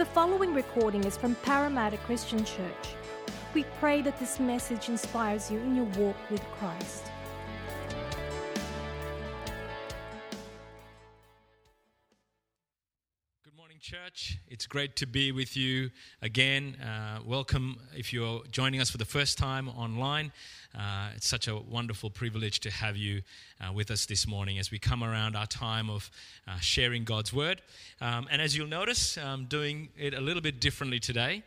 The following recording is from Parramatta Christian Church. We pray that this message inspires you in your walk with Christ. Good morning, church. It's great to be with you again. Welcome if you're joining us for the first time online. It's such a wonderful privilege to have you with us this morning as we come around our time of sharing God's Word. And as you'll notice, I'm doing it a little bit differently today.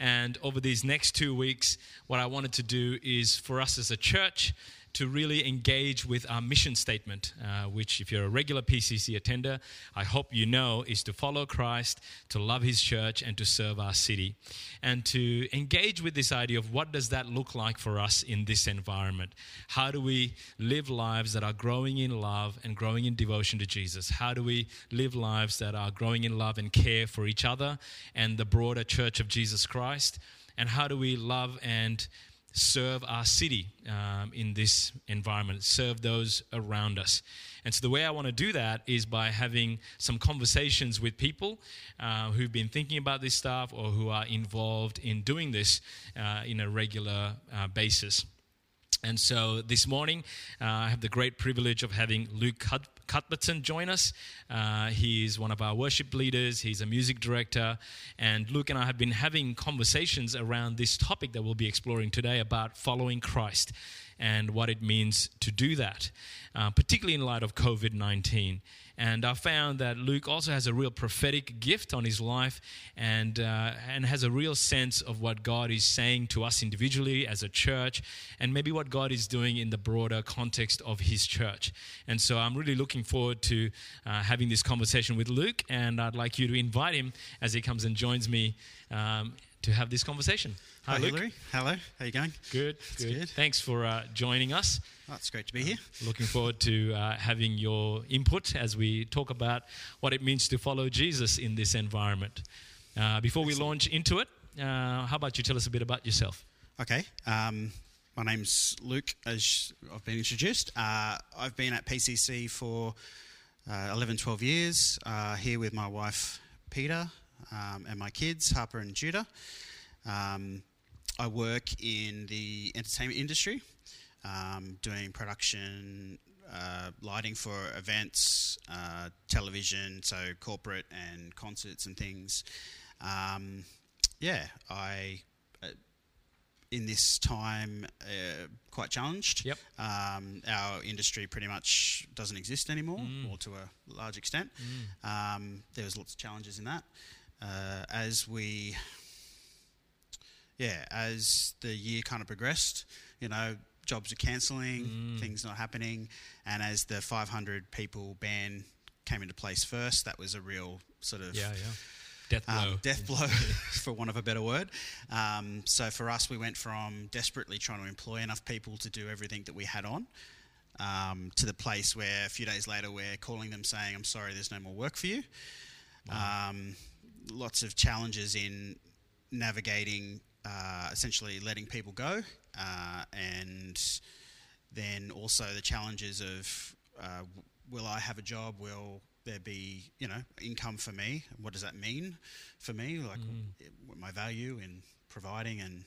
And over these next 2 weeks, what I wanted to do is for us as a church to really engage with our mission statement, which if you're a regular PCC attender, I hope you know, is to follow Christ, to love His church, and to serve our city. And to engage with this idea of what does that look like for us in this environment? How do we live lives that are growing in love and growing in devotion to Jesus? How do we live lives that are growing in love and care for each other and the broader church of Jesus Christ? And how do we love and serve our city in this environment, serve those around us? And so the way I want to do that is by having some conversations with people who've been thinking about this stuff or who are involved in doing this in a regular basis. And so this morning, I have the great privilege of having Luke Cuthbertson join us. He is one of our worship leaders. He's a music director. And Luke and I have been having conversations around this topic that we'll be exploring today about following Christ and what it means to do that, particularly in light of COVID-19. And I found that Luke also has a real prophetic gift on his life and has a real sense of what God is saying to us individually as a church and maybe what God is doing in the broader context of His church. And so I'm really looking forward to having this conversation with Luke, and I'd like you to invite him as he comes and joins me to have this conversation. Hi, Luke. Hilary. Hello. How you going? Good. Thanks for joining us. Oh, it's great to be here. Looking forward to having your input as we talk about what it means to follow Jesus in this environment. Before we launch into it, how about you tell us a bit about yourself? Okay. My name's Luke, as I've been introduced. I've been at PCC for 11-12 years, here with my wife Peter and my kids, Harper and Judah. I work in the entertainment industry, doing production, lighting for events, television, so corporate and concerts and things. I in this time, quite challenged. Yep. Our industry pretty much doesn't exist anymore, or to a large extent. There was lots of challenges in that. As the year kind of progressed, jobs are cancelling, things not happening, and as the 500 people ban came into place first, that was a real sort of death blow for want of a better word. So for us, we went from desperately trying to employ enough people to do everything that we had on, to the place where a few days later we're calling them saying, "I'm sorry, there's no more work for you." Wow. Lots of challenges in navigating, essentially letting people go, and then also the challenges of will I have a job? Will there be, income for me? What does that mean for me? Like my value in providing and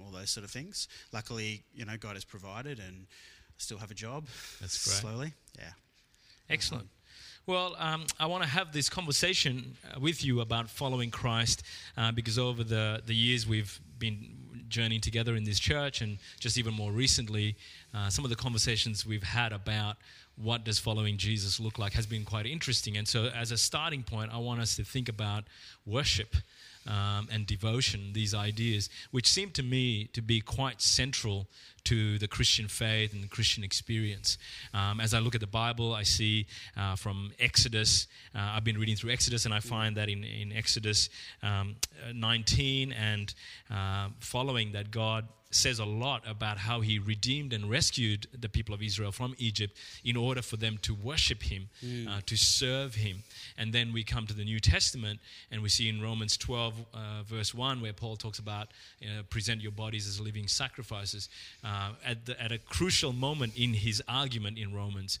all those sort of things. Luckily, God has provided and I still have a job. That's great. Slowly, yeah. Excellent. Well, I want to have this conversation with you about following Christ, because over the years we've been journeying together in this church, and just even more recently, some of the conversations we've had about what does following Jesus look like has been quite interesting. And so as a starting point, I want us to think about worship and devotion, these ideas, which seem to me to be quite central to the Christian faith and the Christian experience. As I look at the Bible, I see from Exodus, I've been reading through Exodus, and I find that in Exodus 19 and following that, God says a lot about how He redeemed and rescued the people of Israel from Egypt in order for them to worship Him, to serve Him. And then we come to the New Testament and we see in Romans 12 verse 1 where Paul talks about present your bodies as living sacrifices, at a crucial moment in his argument in Romans,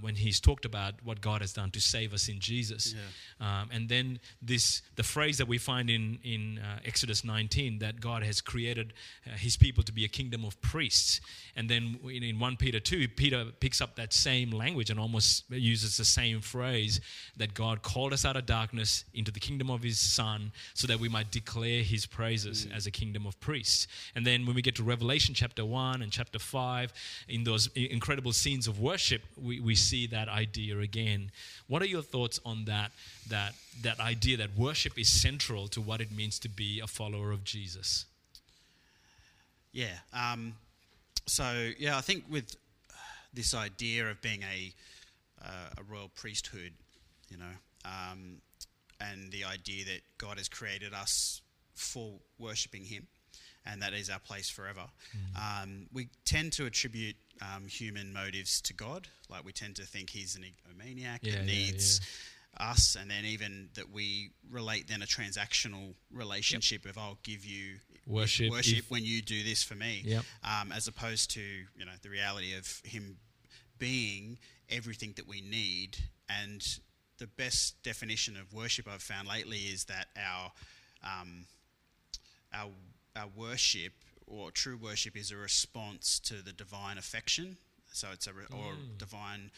when he's talked about what God has done to save us in Jesus. Yeah. And then the phrase that we find in Exodus 19, that God has created his people to be a kingdom of priests. And then in 1 Peter 2, Peter picks up that same language and almost uses the same phrase, that God called us out of darkness into the kingdom of his Son, so that we might declare his praises as a kingdom of priests. And then when we get to Revelation chapter 1 and chapter 5, in those incredible scenes of worship, we see that idea again. What are your thoughts on that idea that worship is central to what it means to be a follower of Jesus? Yeah. I think with this idea of being a royal priesthood, and the idea that God has created us for worshipping him, and that is our place forever. Mm-hmm. We tend to attribute human motives to God. Like, we tend to think he's an egomaniac that needs us, and then even that we relate then a transactional relationship of, I'll give you worship when you do this for me, as opposed to the reality of him being everything that we need. And the best definition of worship I've found lately is that our worship, or true worship, is a response to the divine affection. So it's a divine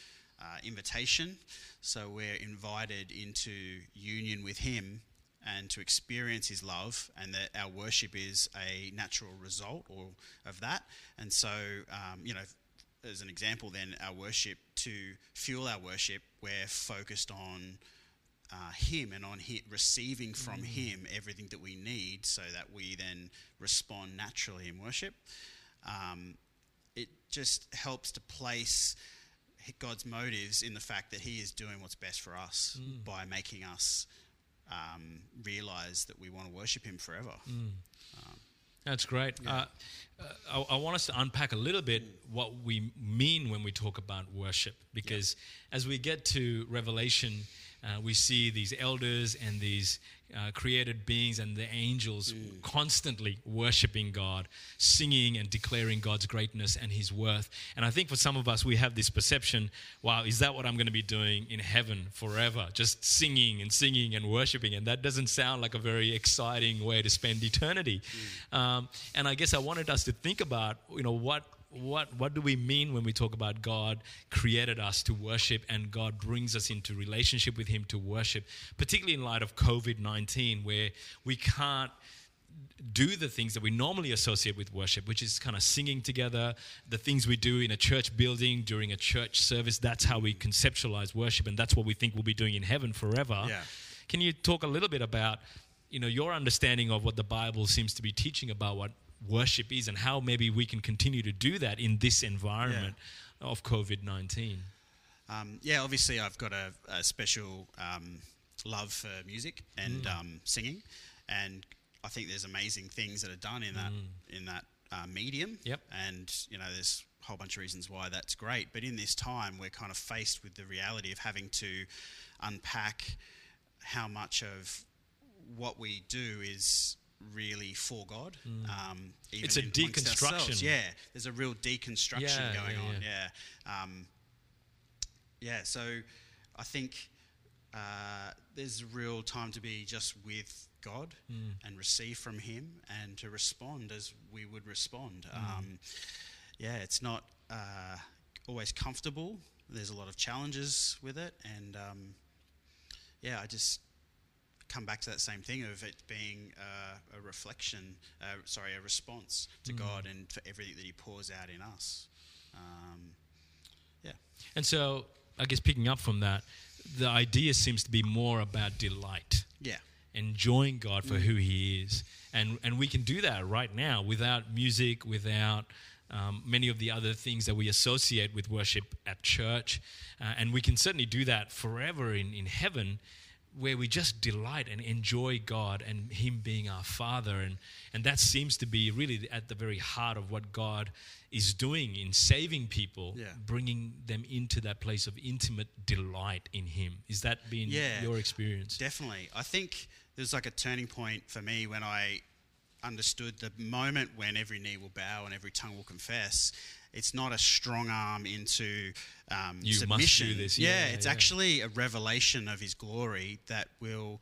invitation. So we're invited into union with him and to experience his love, and that our worship is a natural result of that. And so, as an example then, our worship, to fuel our worship, we're focused on him and on receiving from him everything that we need, so that we then respond naturally in worship. It just helps to place God's motives in the fact that he is doing what's best for us by making us realise that we want to worship him forever. That's great. Yeah. I want us to unpack a little bit what we mean when we talk about worship, because as we get to Revelation, we see these elders and these created beings and the angels constantly worshipping God, singing and declaring God's greatness and his worth. And I think for some of us, we have this perception, wow, is that what I'm going to be doing in heaven forever? Just singing and worshipping. And that doesn't sound like a very exciting way to spend eternity. And I guess I wanted us to think about, what do we mean when we talk about God created us to worship and God brings us into relationship with him to worship, particularly in light of COVID-19, where we can't do the things that we normally associate with worship, which is kind of singing together, the things we do in a church building during a church service. That's how we conceptualize worship, and that's what we think we'll be doing in heaven forever. Yeah. Can you talk a little bit about your understanding of what the Bible seems to be teaching about what worship is, and how maybe we can continue to do that in this environment of COVID-19? Obviously I've got a special love for music and singing, and I think there's amazing things that are done in that medium. Yep. And there's a whole bunch of reasons why that's great, but in this time we're kind of faced with the reality of having to unpack how much of what we do is really for God. Even it's a deconstruction. There's a real deconstruction going on. So I think there's a real time to be just with God and receive from him, and to respond as we would respond. It's not always comfortable. There's a lot of challenges with it, and I just come back to that same thing of it being a response to God and to everything that he pours out in us. And so I guess picking up from that, the idea seems to be more about delight. Yeah. Enjoying God for who he is. And we can do that right now without music, without many of the other things that we associate with worship at church. And we can certainly do that forever in heaven, where we just delight and enjoy God and him being our Father. And that seems to be really at the very heart of what God is doing in saving people, bringing them into that place of intimate delight in him. Is that been your experience? Definitely. I think there's like a turning point for me when I understood the moment when every knee will bow and every tongue will confess. It's not a strong arm into submission. You must do this. Yeah, it's actually a revelation of his glory that will,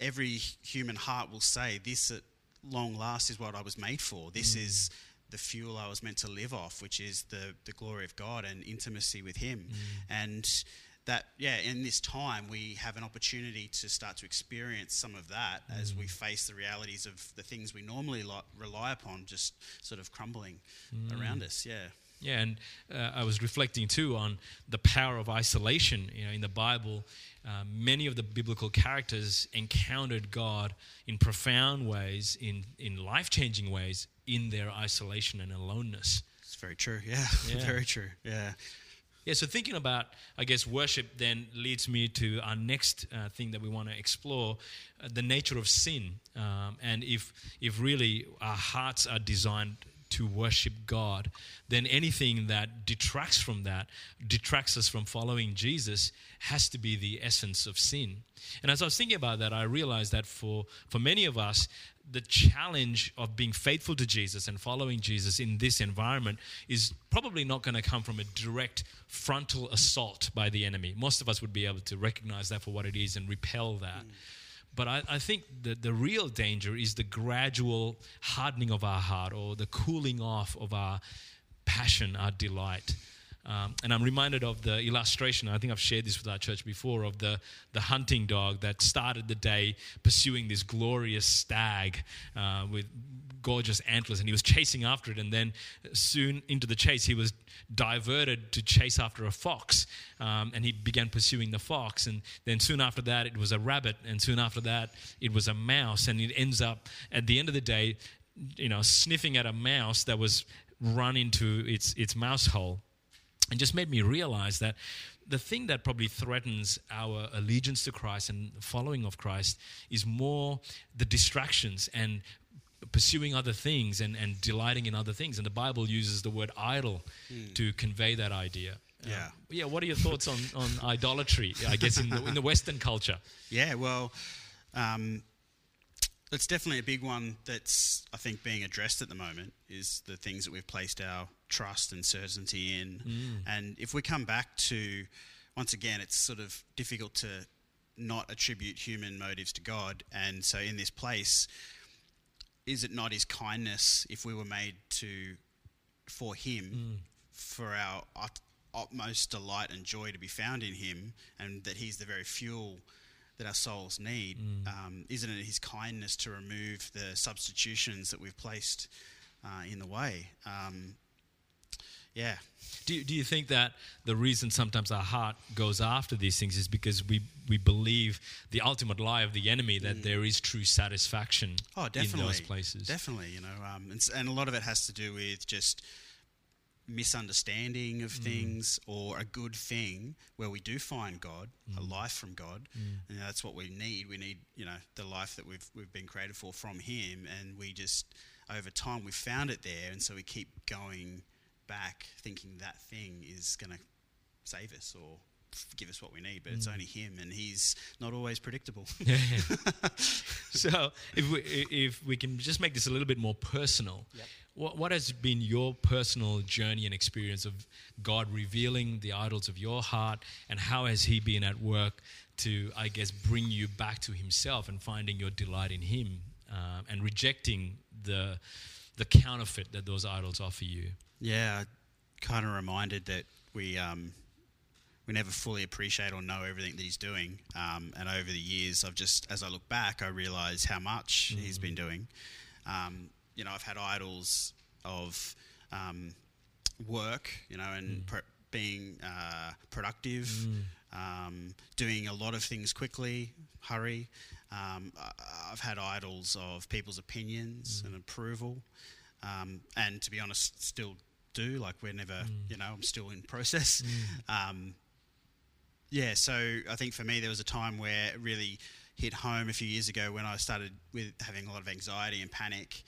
every human heart will say, this at long last is what I was made for. This is the fuel I was meant to live off, which is the glory of God and intimacy with him. And that, in this time we have an opportunity to start to experience some of that as we face the realities of the things we normally rely upon just sort of crumbling around us, Yeah, and I was reflecting too on the power of isolation. You know, in the Bible, many of the biblical characters encountered God in profound ways, in life-changing ways, in their isolation and aloneness. It's very true, very true, Yeah, so thinking about, I guess, worship then leads me to our next thing that we want to explore, the nature of sin, and if really our hearts are designed to worship God, then anything that detracts from that, detracts us from following Jesus, has to be the essence of sin. And as I was thinking about that, I realized that for many of us, the challenge of being faithful to Jesus and following Jesus in this environment is probably not going to come from a direct frontal assault by the enemy. Most of us would be able to recognize that for what it is and repel that. But I think that the real danger is the gradual hardening of our heart, or the cooling off of our passion, our delight. And I'm reminded of the illustration, I think I've shared this with our church before, of the hunting dog that started the day pursuing this glorious stag with gorgeous antlers, and he was chasing after it, and then soon into the chase he was diverted to chase after a fox, and he began pursuing the fox, and then soon after that it was a rabbit, and soon after that it was a mouse, and it ends up at the end of the day, you know, sniffing at a mouse that was run into its mouse hole. And just made me realize that the thing that probably threatens our allegiance to Christ and following of Christ is more the distractions and pursuing other things and delighting in other things. And the Bible uses the word idol to convey that idea. What are your thoughts on idolatry, I guess, in the Western culture? Yeah, well, it's definitely a big one that's, I think, being addressed at the moment, is the things that we've placed our trust and certainty in. And if we come back to, once again, it's sort of difficult to not attribute human motives to God. And so in this place, is it not his kindness if we were made for him, for our utmost delight and joy to be found in him, and that he's the very fuel that our souls need? Isn't it his kindness to remove the substitutions that we've placed in the way? Do you think that the reason sometimes our heart goes after these things is because we believe the ultimate lie of the enemy, that there is true satisfaction in those places? Definitely, you know, and a lot of it has to do with just misunderstanding of things, or a good thing where we do find God, a life from God, and that's what we need. We need, you know, the life that we've been created for from him, and we just, over time, we found it there, and so we keep going back thinking that thing is going to save us or give us what we need, but it's only him, and he's not always predictable. So if we can just make this a little bit more personal, what has been your personal journey and experience of God revealing the idols of your heart, and how has he been at work to, I guess, bring you back to himself and finding your delight in him, and rejecting the counterfeit that those idols offer you? Yeah, kind of reminded that we never fully appreciate or know everything that he's doing. And over the years, I've just, as I look back, I realise how much he's been doing. You know, I've had idols of work, you know, and being productive, doing a lot of things quickly, hurry. I've had idols of people's opinions and approval. And to be honest, still do. Like, we're never, you know, I'm still in process. So I think for me there was a time where it really hit home a few years ago when I started with having a lot of anxiety and panic,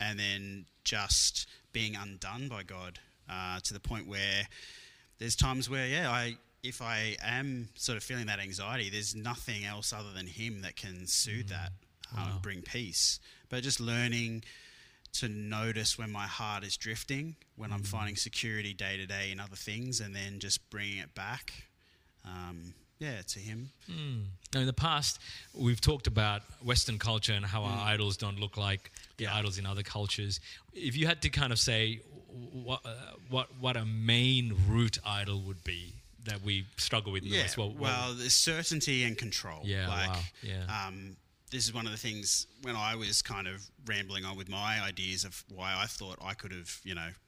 and then just being undone by God, to the point where there's times where, if I am sort of feeling that anxiety, there's nothing else other than him that can soothe that. would bring peace. But just learning to notice when my heart is drifting, when I'm finding security day to day in other things, and then just bringing it back, to him. Mm. Now, in the past, we've talked about Western culture and how our idols don't look like the idols in other cultures. If you had to kind of say what a main root idol would be that we struggle with in the West, well, there's certainty and control. Yeah, this is one of the things when I was kind of rambling on with my ideas of why I thought I could have,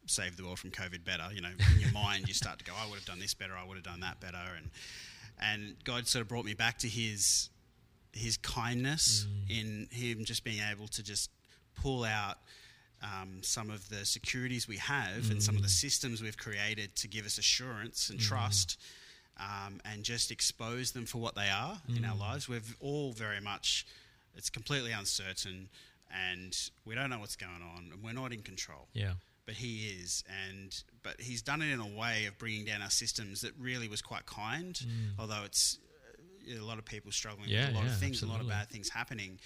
saved the world from COVID better. In your mind, you start to go, I would have done this better, I would have done that better. And God sort of brought me back to his kindness in him just being able to just pull out some of the securities we have and some of the systems we've created to give us assurance and trust, and just expose them for what they are in our lives. We've all very much... It's completely uncertain and we don't know what's going on and we're not in control. Yeah. But he is, but he's done it in a way of bringing down our systems that really was quite kind, although it's a lot of people struggling with a lot of things, absolutely. A lot of bad things happening.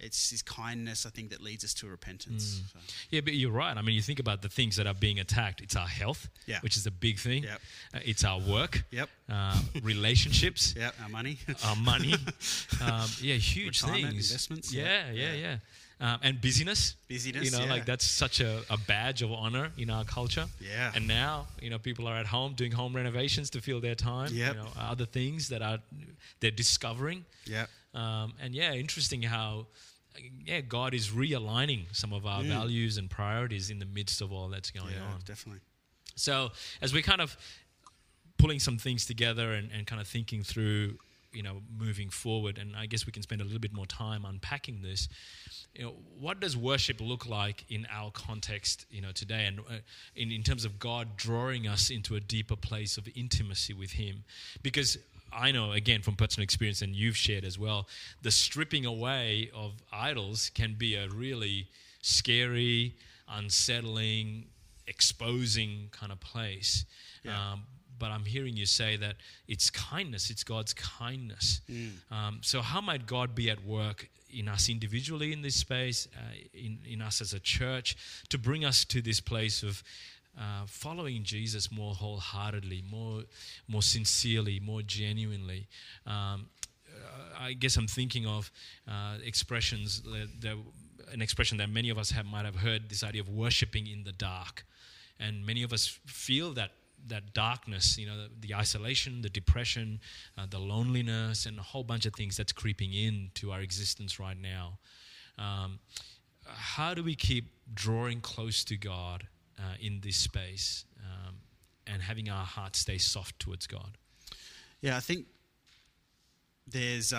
It's his kindness, I think, that leads us to repentance. Mm. So. Yeah, but you're right. I mean, you think about the things that are being attacked. It's our health, which is a big thing. Yep. It's our work. Yep. Relationships. Yep. Our money. Huge retirement, things. Investments. Yeah. And busyness. Like that's such a badge of honor in our culture. Yeah. And now, people are at home doing home renovations to fill their time. Yep. Other things that they're discovering. Yeah. Interesting how God is realigning some of our values and priorities in the midst of all that's going on. Definitely. So as we're kind of pulling some things together and kind of thinking through, moving forward, and I guess we can spend a little bit more time unpacking this. What does worship look like in our context, today, and in terms of God drawing us into a deeper place of intimacy with Him? Because I know, again, from personal experience, and you've shared as well, the stripping away of idols can be a really scary, unsettling, exposing kind of place. Yeah. But I'm hearing you say that it's kindness, it's God's kindness. Mm. So how might God be at work in us individually in this space, in us as a church, to bring us to this place of following Jesus more wholeheartedly, more sincerely, more genuinely? I guess I'm thinking of expressions, an expression that many of us might have heard, this idea of worshipping in the dark. And many of us feel that darkness, the isolation, the depression, the loneliness, and a whole bunch of things that's creeping into our existence right now. How do we keep drawing close to God in this space and having our hearts stay soft towards God? Yeah, I think there's...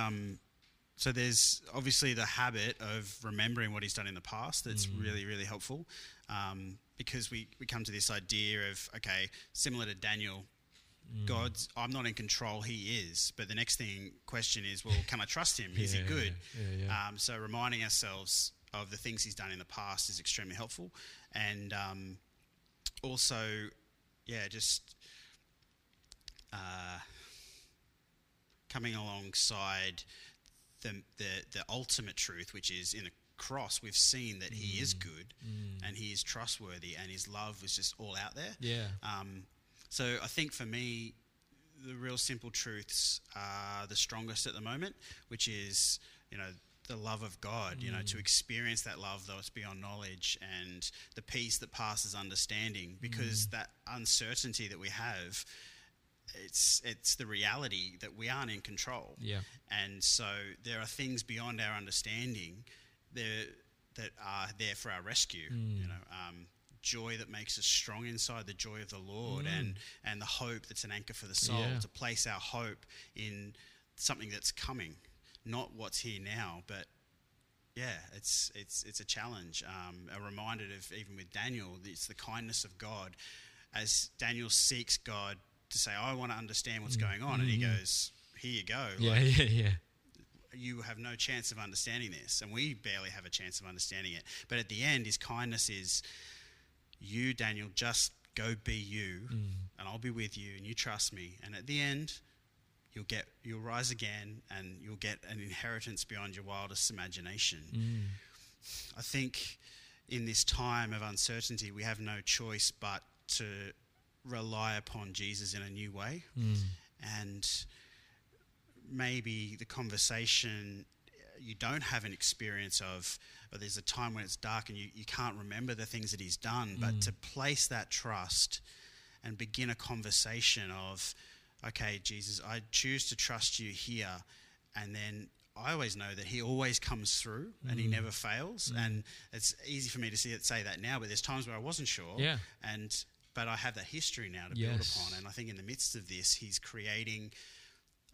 So there's obviously the habit of remembering what he's done in the past that's really, really helpful, because we come to this idea of, okay, similar to Daniel, I'm not in control, he is. But the next question is, well, can I trust him? Is he good? Yeah. So reminding ourselves of the things he's done in the past is extremely helpful. And coming alongside... The ultimate truth, which is in the cross, we've seen that he is good and he is trustworthy and his love was just all out there. Yeah. So I think for me, the real simple truths are the strongest at the moment, which is, the love of God, to experience that love, though it's beyond knowledge, and the peace that passes understanding, because that uncertainty that we have, it's the reality that we aren't in control. Yeah. And so there are things beyond our understanding there that are there for our rescue, joy that makes us strong inside, the joy of the Lord, and the hope that's an anchor for the soul, to place our hope in something that's coming, not what's here now, but it's a challenge. A reminder of, even with Daniel, it's the kindness of God as Daniel seeks God to say, I want to understand what's going on, and he goes, here you go. You have no chance of understanding this, and we barely have a chance of understanding it. But at the end, his kindness is, you, Daniel, just go be you, and I'll be with you, and you trust me. And at the end, you'll rise again, and you'll get an inheritance beyond your wildest imagination. I think in this time of uncertainty, we have no choice but to rely upon Jesus in a new way. And maybe the conversation you don't have an experience of, or there's a time when it's dark and you can't remember the things that he's done, but to place that trust and begin a conversation of, okay, Jesus, I choose to trust you here. And then I always know that he always comes through and he never fails. And it's easy for me to say that now, but there's times where I wasn't sure. But I have that history now to build upon. And I think in the midst of this, he's creating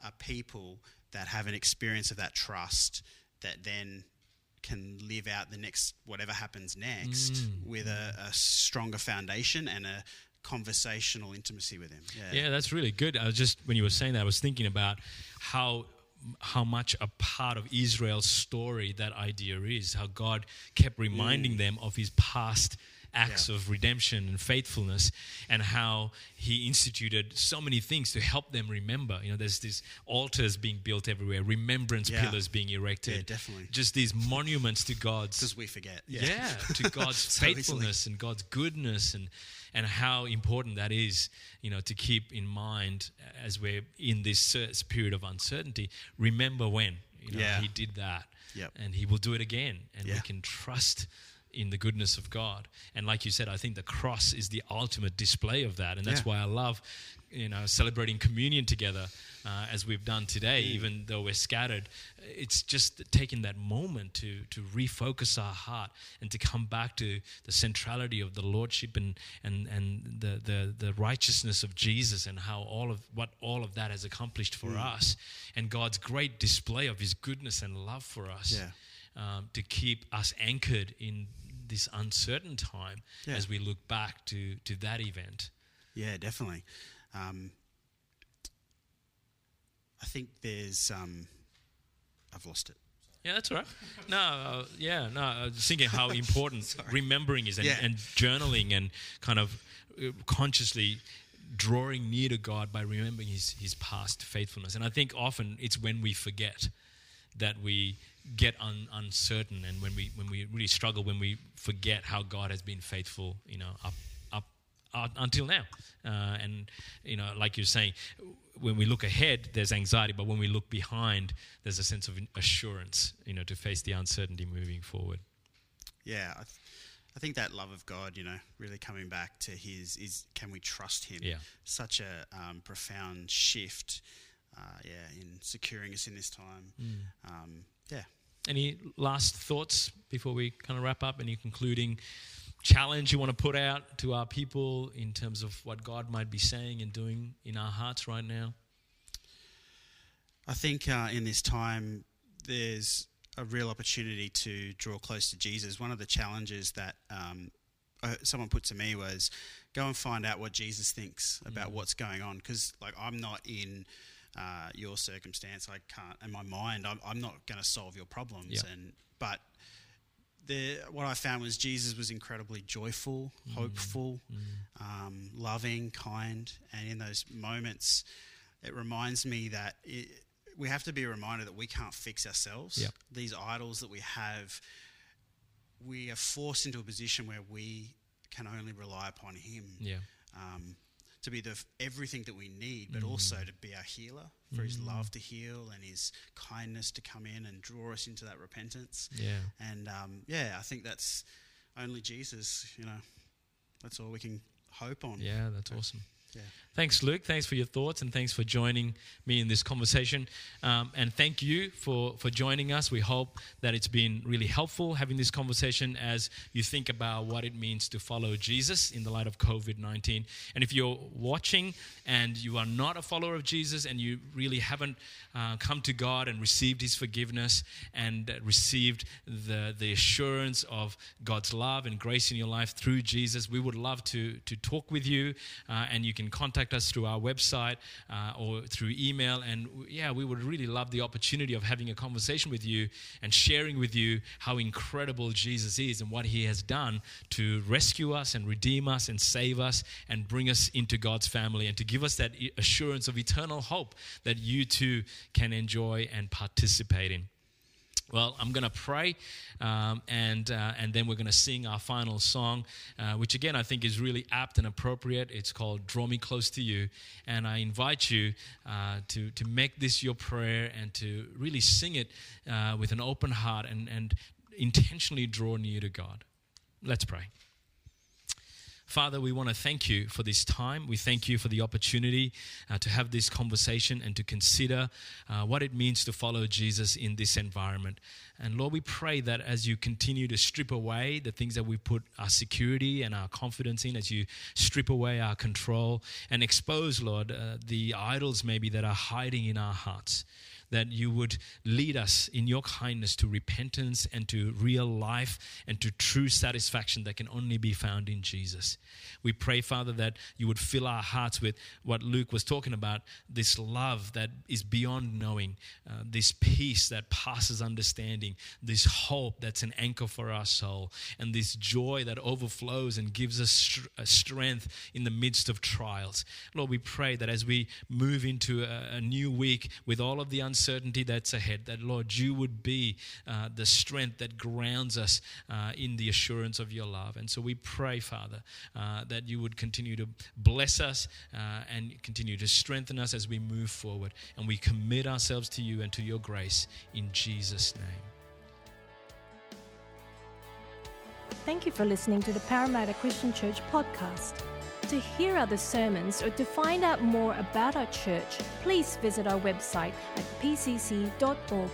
a people that have an experience of that trust that then can live out the next, whatever happens next, with a stronger foundation and a conversational intimacy with him. Yeah, that's really good. I was just, when you were saying that, I was thinking about how much a part of Israel's story that idea is, how God kept reminding them of his past acts of redemption and faithfulness, and how he instituted so many things to help them remember. You know, there's these altars being built everywhere, remembrance pillars being erected. Just these monuments to God's... Because we forget. To God's so faithfulness easily. And God's goodness, and how important that is, you know, to keep in mind as we're in this period of uncertainty. Remember when, you know, he did that and he will do it again, and we can trust in the goodness of God. And like you said, I think the cross is the ultimate display of that, and that's why I love, you know, celebrating communion together as we've done today, even though we're scattered. It's just taking that moment to refocus our heart and to come back to the centrality of the Lordship and the righteousness of Jesus, and how all of that has accomplished for us, and God's great display of his goodness and love for us. To keep us anchored in this uncertain time as we look back to that event. Yeah, definitely. I think there's... I've lost it. Yeah, that's all right. No, I was thinking how important remembering is, and journaling, and kind of consciously drawing near to God by remembering his past faithfulness. And I think often it's when we forget that we get uncertain, and when we really struggle, when we forget how God has been faithful, you know, up until now. And, you know, like you're saying, when we look ahead, there's anxiety, but when we look behind, there's a sense of assurance, you know, to face the uncertainty moving forward. Yeah, I think that love of God, you know, really coming back to his, is can we trust him? Yeah. Such a profound shift, in securing us in this time. Any last thoughts before we kind of wrap up? Any concluding challenge you want to put out to our people in terms of what God might be saying and doing in our hearts right now? I think in this time there's a real opportunity to draw close to Jesus. One of the challenges that someone put to me was, go and find out what Jesus thinks about what's going on, because like I'm not in... your circumstance, I can't. In my mind, I'm not going to solve your problems. But what I found was Jesus was incredibly joyful, hopeful, loving, kind, and in those moments, it reminds me that we have to be reminded that we can't fix ourselves. These idols that we have, we are forced into a position where we can only rely upon Him. To be everything that we need, but also to be our healer, for his love to heal and his kindness to come in and draw us into that repentance. And I think that's only Jesus, you know, that's all we can hope on. That's awesome. Thanks, Luke. Thanks for your thoughts, and thanks for joining me in this conversation. And thank you for joining us. We hope that it's been really helpful having this conversation as you think about what it means to follow Jesus in the light of COVID-19. And if you're watching and you are not a follower of Jesus, and you really haven't come to God and received his forgiveness and received the assurance of God's love and grace in your life through Jesus, we would love to talk with you, and you can contact contact us through our website or through email. And we would really love the opportunity of having a conversation with you and sharing with you how incredible Jesus is and what he has done to rescue us and redeem us and save us and bring us into God's family, and to give us that assurance of eternal hope that you too can enjoy and participate in. Well, I'm going to pray, and then we're going to sing our final song, which again I think is really apt and appropriate. It's called "Draw Me Close to You," and I invite you to make this your prayer and to really sing it with an open heart and intentionally draw near to God. Let's pray. Father, we want to thank you for this time. We thank you for the opportunity to have this conversation and to consider what it means to follow Jesus in this environment. And Lord, we pray that as you continue to strip away the things that we put our security and our confidence in, as you strip away our control and expose, Lord, the idols maybe that are hiding in our hearts, that you would lead us in your kindness to repentance and to real life and to true satisfaction that can only be found in Jesus. We pray, Father, that you would fill our hearts with what Luke was talking about, this love that is beyond knowing, this peace that passes understanding, this hope that's an anchor for our soul, and this joy that overflows and gives us strength in the midst of trials. Lord, we pray that as we move into a new week with all of the uncertainty that's ahead, that Lord, you would be the strength that grounds us in the assurance of your love. And so we pray, Father, that you would continue to bless us and continue to strengthen us as we move forward. And we commit ourselves to you and to your grace in Jesus' name. Thank you for listening to the Parramatta Christian Church podcast. To hear other sermons or to find out more about our church, please visit our website at pcc.org.au.